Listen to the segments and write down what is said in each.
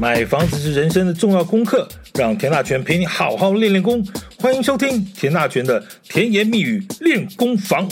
买房子是人生的重要功课，让田大权陪你好好练练功。欢迎收听田大权的甜言蜜语练功房。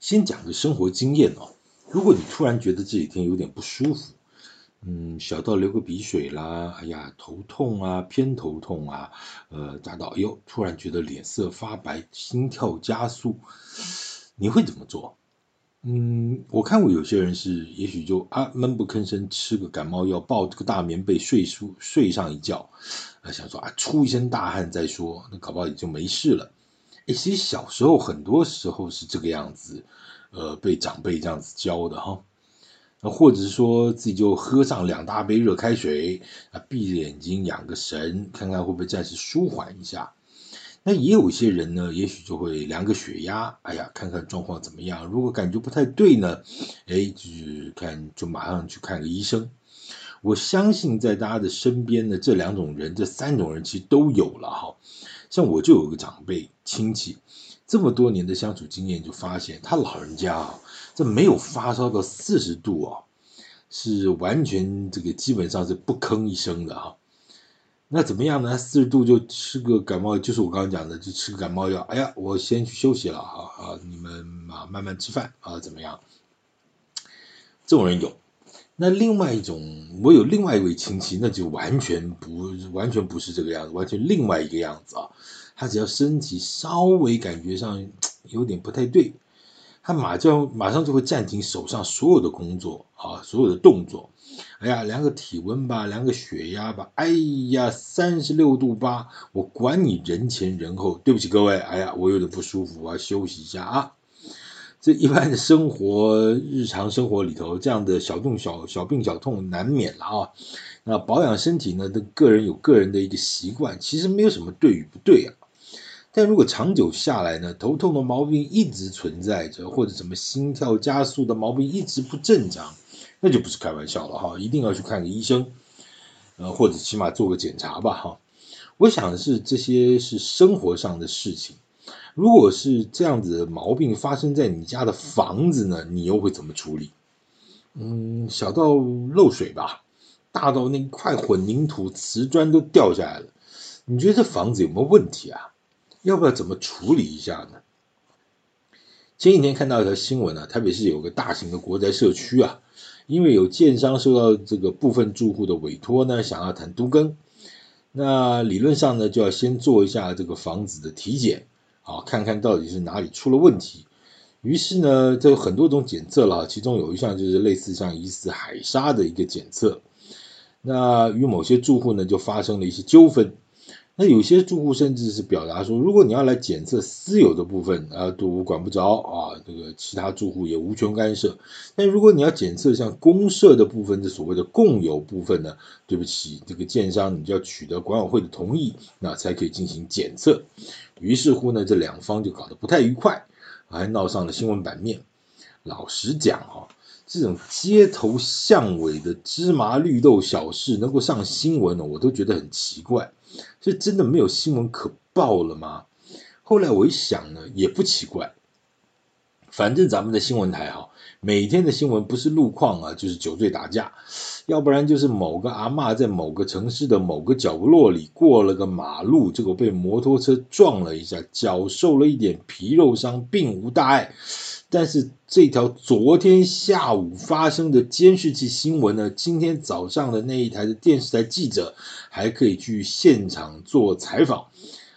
先讲个生活经验哦，如果你突然觉得这几天有点不舒服，小到流个鼻水啦，头痛啊，偏头痛啊，大到突然觉得脸色发白，心跳加速，你会怎么做？我看过有些人是，也许就闷不吭声，吃个感冒药，抱这个大棉被睡上一觉，想说出一身大汗再说，那搞不好也就没事了。其实小时候很多时候是这个样子，被长辈这样子教的哈。那或者是说自己就喝上2大杯热开水，闭着眼睛养个神，看看会不会暂时舒缓一下。那也有些人呢，也许就会量个血压，看看状况怎么样。如果感觉不太对呢，就马上去看个医生。我相信在大家的身边呢，这3种人其实都有了哈。像我就有个长辈亲戚，这么多年的相处经验就发现，他老人家这没有发烧到40度是完全基本上是不吭一声的哈。那怎么样呢？40度就吃个感冒，就是我刚刚讲的，就吃个感冒药。我先去休息了你们慢慢吃饭怎么样？这种人有。那另外一种，我有另外一位亲戚，那就完全不是这个样子，完全另外一个样子他只要身体稍微感觉上有点不太对，他马上就会暂停手上所有的工作所有的动作。量个体温吧，量个血压吧，36.8°，我管你人前人后，对不起各位，我有点不舒服，我要休息一下啊。这一般的日常生活里头，这样的小病小痛难免了那保养身体呢，个人有个人的一个习惯，其实没有什么对与不对但如果长久下来呢，头痛的毛病一直存在着，或者什么心跳加速的毛病一直不正常，那就不是开玩笑了一定要去看个医生，或者起码做个检查吧我想这些是生活上的事情。如果是这样子的毛病发生在你家的房子呢，你又会怎么处理？小到漏水吧，大到那块混凝土瓷砖都掉下来了，你觉得这房子有没有问题要不要怎么处理一下呢？前几天看到一条新闻台北市有个大型的国宅社区因为有建商受到这个部分住户的委托呢，想要谈都更，那理论上呢就要先做一下这个房子的体检看看到底是哪里出了问题。于是呢，这有很多种检测了，其中有一项就是类似像疑似海沙的一个检测。那与某些住户呢就发生了一些纠纷，那有些住户甚至是表达说，如果你要来检测私有的部分都我管不着其他住户也无权干涉，但如果你要检测像公社的部分，这所谓的共有部分呢，对不起，这个建商你就要取得管委会的同意，那才可以进行检测。于是乎呢，这两方就搞得不太愉快，还闹上了新闻版面。老实讲这种街头巷尾的芝麻绿豆小事能够上新闻我都觉得很奇怪，是真的没有新闻可报了吗？后来我一想呢，也不奇怪，反正咱们的新闻台每天的新闻不是路况就是酒醉打架，要不然就是某个阿嬷在某个城市的某个角落里过了个马路，结果被摩托车撞了一下，脚受了一点皮肉伤，并无大碍。但是这条昨天下午发生的监视器新闻呢，今天早上的那一台的电视台记者还可以去现场做采访，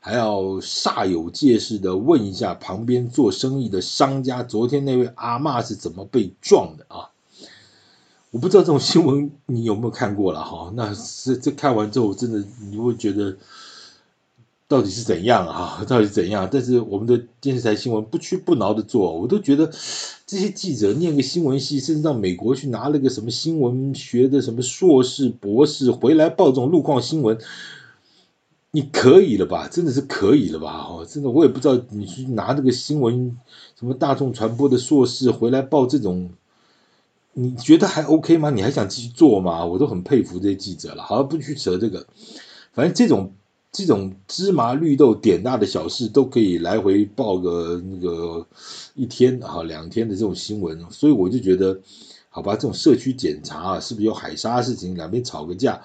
还要煞有介事的问一下旁边做生意的商家，昨天那位阿嬷是怎么被撞的我不知道这种新闻你有没有看过了那这看完之后真的你会觉得到底是怎样啊？到底是怎样？但是我们的电视台新闻不屈不挠的做，我都觉得这些记者念个新闻系，甚至到美国去拿了个什么新闻学的什么硕士、博士，回来报这种路况新闻，你可以了吧？真的是可以了吧？哦，真的我也不知道你去拿这个新闻什么大众传播的硕士回来报这种。你觉得还 OK 吗？你还想继续做吗？我都很佩服这些记者了。好，不去扯这个，反正这种芝麻绿豆点大的小事都可以来回报个那个一天啊两天的这种新闻，所以我就觉得，好吧，这种社区检查啊，是不是有海沙事情，两边吵个架？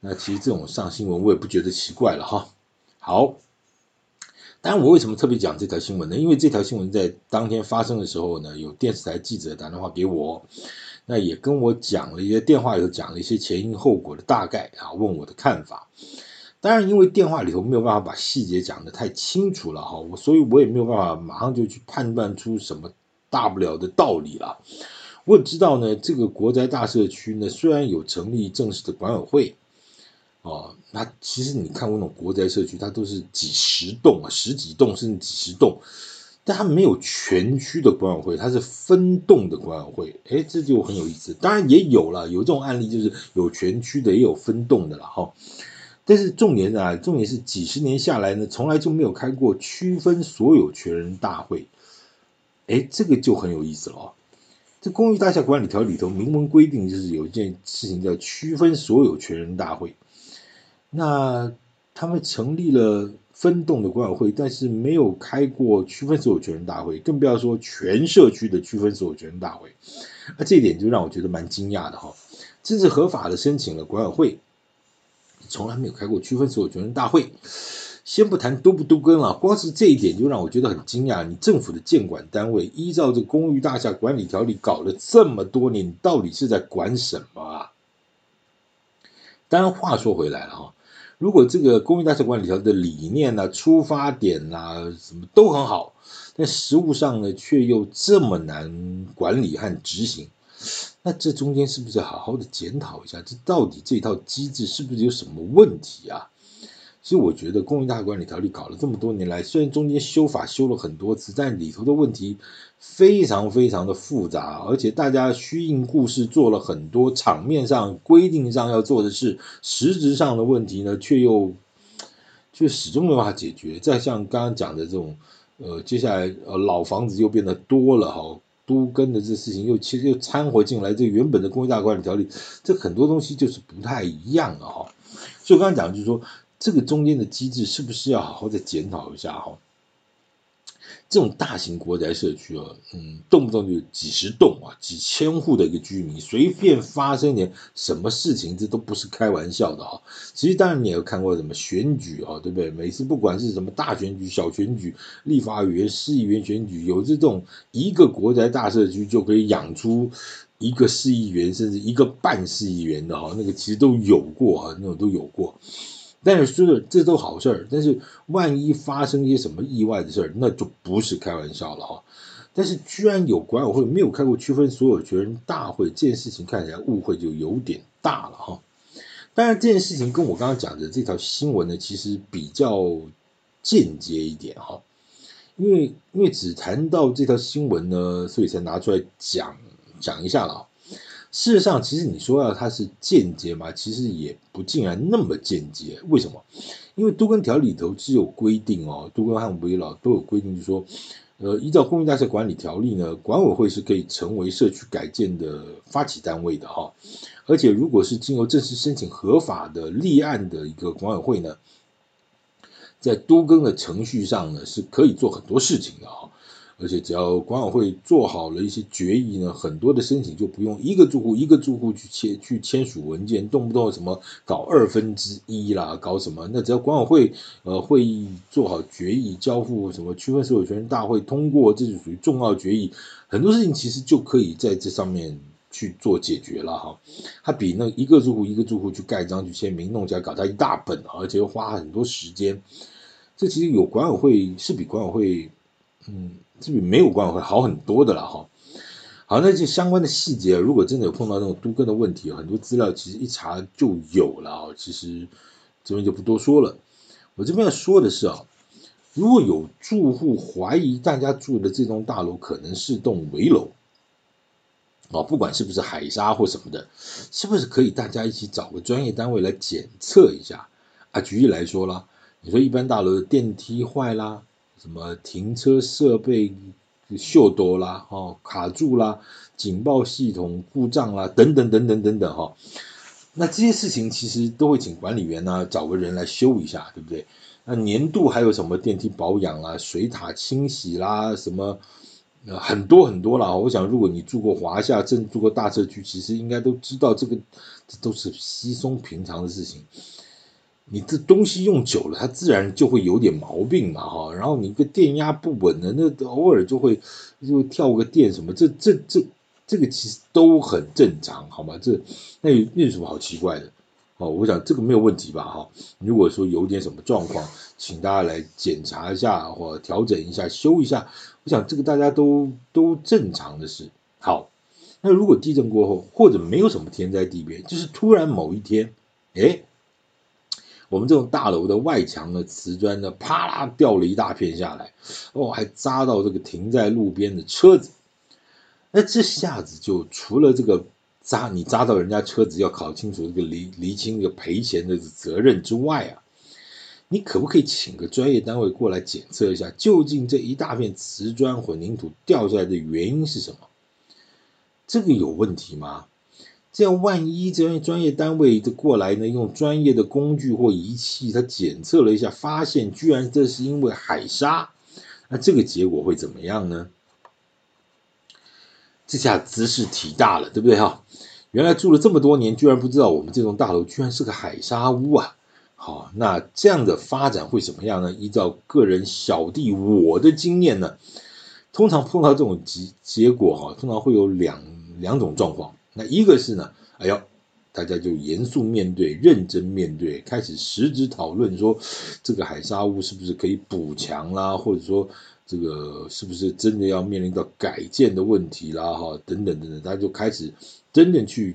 那其实这种上新闻我也不觉得奇怪了哈。好，当然我为什么特别讲这条新闻呢？因为这条新闻在当天发生的时候呢，有电视台记者打电话给我。那也跟我讲了一些电话，有讲了一些前因后果的大概啊，问我的看法。当然，因为电话里头没有办法把细节讲得太清楚了哈，所以我也没有办法马上就去判断出什么大不了的道理了。我也知道呢，这个国宅大社区呢，虽然有成立正式的管委会，哦，那其实你看过那种国宅社区，它都是几十栋啊，十几栋甚至几十栋。但它没有全区的管委会，它是分栋的管委会，哎，这就很有意思。当然也有了，有这种案例，就是有全区的，也有分栋的了哈。但是重点是几十年下来呢，从来就没有开过区分所有权人大会，哎，这个就很有意思了哦。这《公寓大厦管理条例》里头明文规定，就是有一件事情叫区分所有权人大会，那他们成立了。分栋的管委会，但是没有开过区分所有权人大会，更不要说全社区的区分所有权人大会。那这一点就让我觉得蛮惊讶的哈。这是合法的申请了管委会，从来没有开过区分所有权人大会。先不谈多不多跟了，光是这一点就让我觉得很惊讶。你政府的监管单位依照这公寓大厦管理条例搞了这么多年，你到底是在管什么啊？当然话说回来了哈。如果这个公寓大厦管理条例的理念啊、出发点啊什么都很好，但实务上呢却又这么难管理和执行，那这中间是不是好好的检讨一下，这到底这套机制是不是有什么问题啊？所以我觉得公寓大厦管理条例搞了这么多年来，虽然中间修法修了很多次，但里头的问题非常非常的复杂，而且大家虚应故事做了很多场面上规定上要做的事，实质上的问题呢却始终没有办法解决。再像刚刚讲的这种接下来老房子又变得多了哈，都跟的这事情其实又掺和进来，这原本的公寓大厦管理条例这很多东西就是不太一样了哈。所以我刚刚讲就是说这个中间的机制是不是要好好再检讨一下哈？这种大型国宅社区啊，动不动就几十栋啊、几千户的一个居民，随便发生点什么事情，这都不是开玩笑的哈。其实当然你也有看过什么选举啊，对不对？每次不管是什么大选举、小选举、立法委员、市议员选举，有这种一个国宅大社区就可以养出一个市议员甚至一个半市议员的哈，那个其实都有过啊，那种都有过。但是说的这都好事儿，但是万一发生一些什么意外的事儿，那就不是开玩笑了哈。但是居然有管委会没有开过区分所有权人大会，这件事情看起来误会就有点大了哈。当然这件事情跟我刚刚讲的这条新闻呢，其实比较间接一点哈，因为只谈到这条新闻呢，所以才拿出来讲一下了。事实上其实你说要它是间接嘛，其实也不尽然那么间接。为什么？因为都更条例里头是有规定哦，都更和危老都有规定，就是说依照公寓大厦管理条例呢，管委会是可以成为社区改建的发起单位的哈，而且如果是经由正式申请合法的立案的一个管委会呢，在都更的程序上呢是可以做很多事情的哈。而且只要管委会做好了一些决议呢，很多的申请就不用一个住户去签署文件，动不动什么搞1/2啦，搞什么，那只要管委会会议做好决议，交付什么区分所有权人大会通过，这就属于重要决议，很多事情其实就可以在这上面去做解决了哈。它比那一个住户去盖章去签名弄起来搞它一大本，而且又花很多时间，这其实有管委会是比管委会这比没有管委会好很多的了哈。好，那就相关的细节，如果真的有碰到这种都更的问题，很多资料其实一查就有了，其实这边就不多说了。我这边要说的是啊，如果有住户怀疑大家住的这栋大楼可能是栋危楼，啊，不管是不是海砂或什么的，是不是可以大家一起找个专业单位来检测一下？啊，举例来说啦，你说一般大楼的电梯坏啦，什么停车设备锈多啦，哦，卡住啦，警报系统故障啦，等等等等等等哈。那这些事情其实都会请管理员啊找个人来修一下，对不对？那年度还有什么电梯保养啦、水塔清洗啦，什么很多很多啦。我想，如果你住过华夏镇、住过大社区，其实应该都知道这个，这都是稀松平常的事情。你这东西用久了，它自然就会有点毛病嘛，哈。然后你个电压不稳的，那偶尔就会跳个电什么，这个其实都很正常，好吗？那有什么好奇怪的？哦，我想这个没有问题吧，哈。如果说有点什么状况，请大家来检查一下或调整一下、修一下。我想这个大家都正常的事。好，那如果地震过后，或者没有什么天灾地变，就是突然某一天，哎，我们这种大楼的外墙的瓷砖呢，啪啦掉了一大片下来，哦，还扎到这个停在路边的车子。那这下子就除了这个扎到人家车子要搞清楚这个厘清这个赔钱的责任之外啊，你可不可以请个专业单位过来检测一下，究竟这一大片瓷砖混凝土掉下来的原因是什么？这个有问题吗？这样万一这些专业单位的过来呢，用专业的工具或仪器，他检测了一下，发现居然这是因为海砂，那这个结果会怎么样呢？这下姿势体大了，对不对哈？原来住了这么多年，居然不知道我们这栋大楼居然是个海砂屋啊！好，那这样的发展会怎么样呢？依照个人小弟我的经验呢，通常碰到这种结果哈，通常会有两种状况。那一个是呢，哎呦，大家就严肃面对、认真面对，开始实质讨论说，这个海砂屋是不是可以补强啦，或者说，这个是不是真的要面临到改建的问题啦？哈，等等等等，大家就开始真的去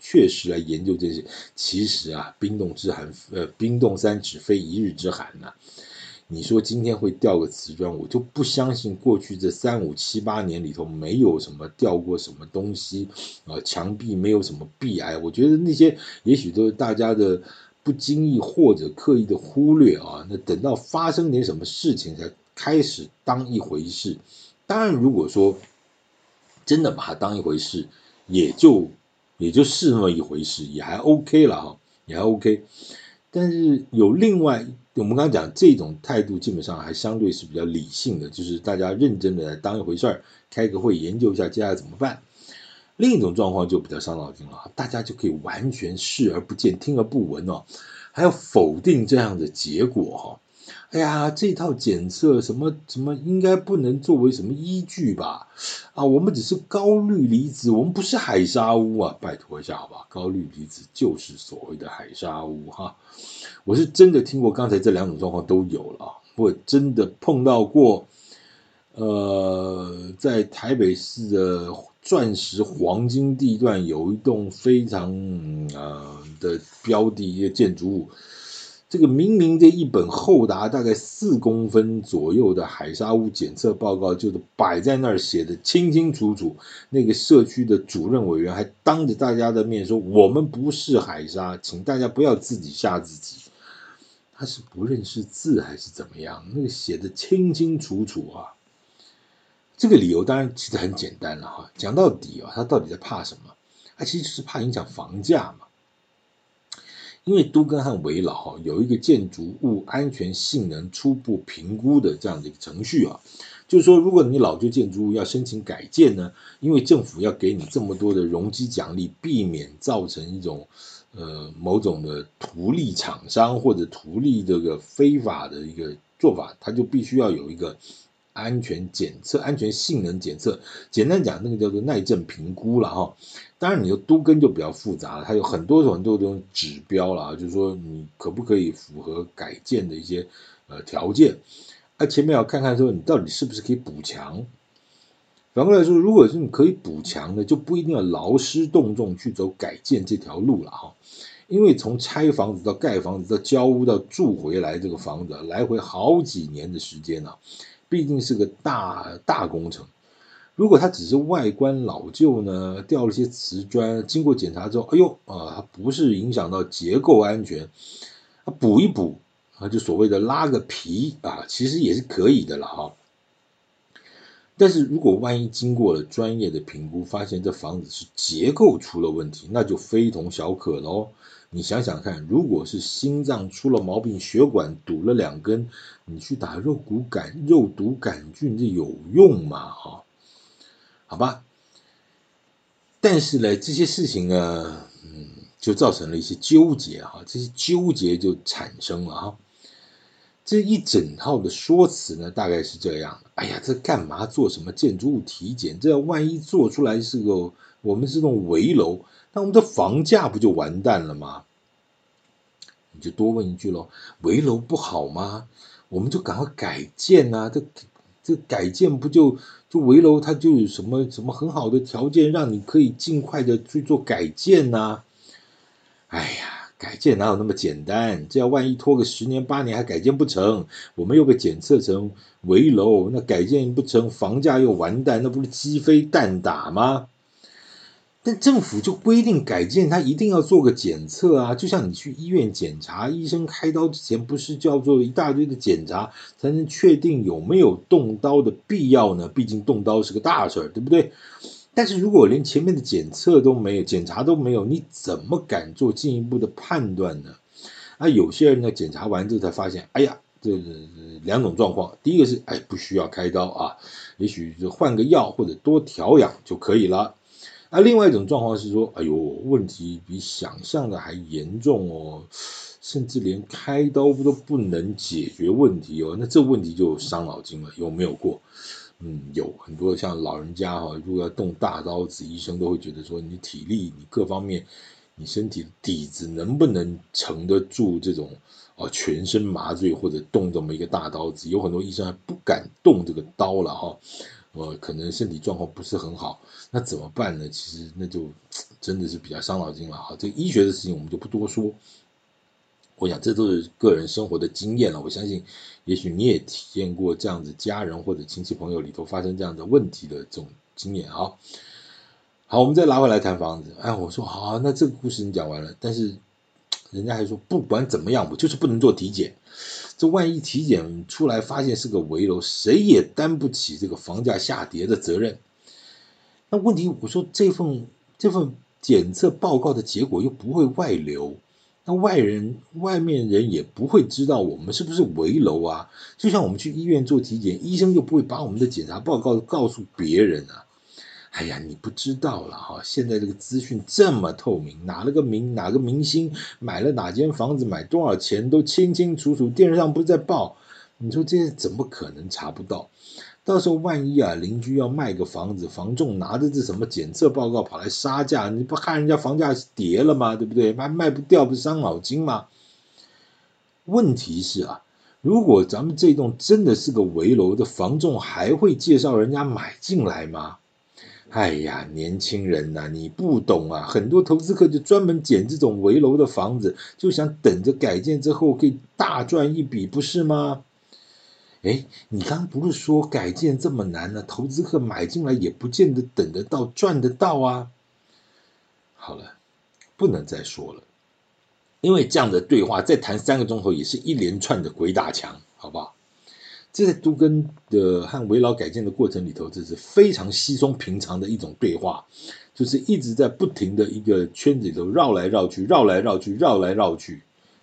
确实来研究这些。其实啊，冰冻三尺非一日之寒呐。你说今天会掉个瓷砖，我就不相信过去这3、5、7、8年里头没有什么掉过什么东西，墙壁没有什么壁癌。我觉得那些也许都是大家的不经意或者刻意的忽略啊。那等到发生点什么事情才开始当一回事，当然如果说真的把它当一回事，也就是那么一回事，也还 OK 了哈，也还 OK。但是有另外，我们刚才讲这种态度基本上还相对是比较理性的，就是大家认真的来当一回事儿，开个会研究一下接下来怎么办。另一种状况就比较伤脑筋了，大家就可以完全视而不见、听而不闻哦，还要否定这样的结果哈。哎呀，这套检测什么应该不能作为什么依据吧？啊，我们只是高氯离子，我们不是海砂屋啊！拜托一下好吧，高氯离子就是所谓的海砂屋哈。我是真的听过刚才这两种状况都有了，我真的碰到过，在台北市的钻石黄金地段有一栋非常的标的一个建筑物。这个明明这一本厚达大概4公分左右的海砂屋检测报告，就是摆在那儿写的清清楚楚。那个社区的主任委员还当着大家的面说：“我们不是海砂，请大家不要自己吓自己。”他是不认识字还是怎么样？那个写的清清楚楚啊。这个理由当然其实很简单了哈，讲到底啊，他到底在怕什么？他其实就是怕影响房价嘛。因为都更和危老有一个建筑物安全性能初步评估的这样的一个程序啊，就是说，如果你老旧建筑物要申请改建呢，因为政府要给你这么多的容积奖励，避免造成一种某种的图利厂商或者图利这个非法的一个做法，它就必须要有一个安全检测、安全性能检测，简单讲，那个叫做耐震评估了哈。当然，你的都更就比较复杂了，它有很多种指标了，就是说你可不可以符合改建的一些条件。前面要看看说你到底是不是可以补强。反过来说，如果是你可以补强的，就不一定要劳师动众去走改建这条路了哈。因为从拆房子到盖房子到交屋到住回来这个房子，来回好几年的时间呢，毕竟是个大工程。如果它只是外观老旧呢，掉了些瓷砖，经过检查之后，哎呦啊，它不是影响到结构安全，补一补啊，就所谓的拉个皮啊，其实也是可以的了哈。但是如果万一经过了专业的评估，发现这房子是结构出了问题，那就非同小可喽。你想想看，如果是心脏出了毛病，血管堵了两根，你去打肉毒杆菌，这有用吗？哈。好吧，但是呢，这些事情呢，就造成了一些纠结哈，这些纠结就产生了哈。这一整套的说辞呢，大概是这样：哎呀，这干嘛做什么建筑物体检？这万一做出来是个我们是栋危楼，那我们的房价不就完蛋了吗？你就多问一句喽：危楼不好吗？我们就赶快改建啊！这改建不就危楼，它就有什么很好的条件，让你可以尽快的去做改建呐、啊。哎呀，改建哪有那么简单？这要万一拖个10年8年还改建不成，我们又被检测成危楼，那改建不成，房价又完蛋，那不是鸡飞蛋打吗？但政府就规定改建，它一定要做个检测啊，就像你去医院检查，医生开刀之前不是叫做一大堆的检查，才能确定有没有动刀的必要呢？毕竟动刀是个大事儿，对不对？但是如果连前面的检查都没有，你怎么敢做进一步的判断呢？啊，有些人呢检查完之后才发现，哎呀，这两种状况，第一个是哎不需要开刀啊，也许就换个药或者多调养就可以了。啊，另外一种状况是说，哎呦，问题比想象的还严重哦，甚至连开刀都不能解决问题哦，那这问题就伤脑筋了，有没有过？有很多像老人家哈、哦，如果要动大刀子，医生都会觉得说，你体力、你各方面、你身体底子能不能承得住这种全身麻醉或者动这么一个大刀子？有很多医生还不敢动这个刀了哈、哦。可能身体状况不是很好，那怎么办呢？其实那就真的是比较伤脑筋了哈。这个医学的事情我们就不多说，我想这都是个人生活的经验了。我相信，也许你也体验过这样子，家人或者亲戚朋友里头发生这样的问题的这种经验啊。好，我们再拉回来谈房子。哎，我说好，那这个故事你讲完了，但是人家还说不管怎么样，我就是不能做体检。这万一体检出来发现是个危楼，谁也担不起这个房价下跌的责任。那问题，我说这份检测报告的结果又不会外流，那外面人也不会知道我们是不是危楼啊。就像我们去医院做体检，医生就不会把我们的检查报告告诉别人啊。哎呀，你不知道了哈！现在这个资讯这么透明，哪个明星买了哪间房子，买多少钱都清清楚楚，电视上不是在报？你说这怎么可能查不到？到时候万一啊，邻居要卖个房子，房仲拿着这什么检测报告跑来杀价，你不看人家房价跌了吗？对不对？卖不掉，不是伤脑筋吗？问题是啊，如果咱们这栋真的是个危楼的，房仲还会介绍人家买进来吗？哎呀，年轻人呐、啊，你不懂啊！很多投资客就专门捡这种危楼的房子，就想等着改建之后可以大赚一笔，不是吗？哎，你刚不是说改建这么难呢、啊？投资客买进来也不见得等得到赚得到啊！好了，不能再说了，因为这样的对话再谈3个钟头也是一连串的鬼打墙，好不好？这在都更的和危老改建的过程里头，这是非常稀松平常的一种对话，就是一直在不停的一个圈子里头绕来绕去，绕来绕去，绕来绕去，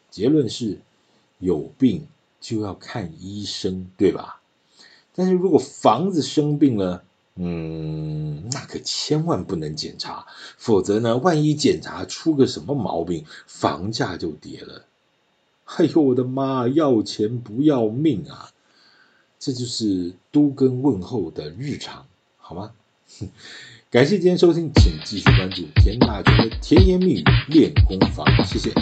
结论是有病就要看医生，对吧？但是如果房子生病了，那可千万不能检查，否则呢，万一检查出个什么毛病，房价就跌了。哎呦我的妈，要钱不要命啊！这就是都更问候的日常，好吗？感谢今天收听，请继续关注田大全的甜言蜜语练功房，谢谢。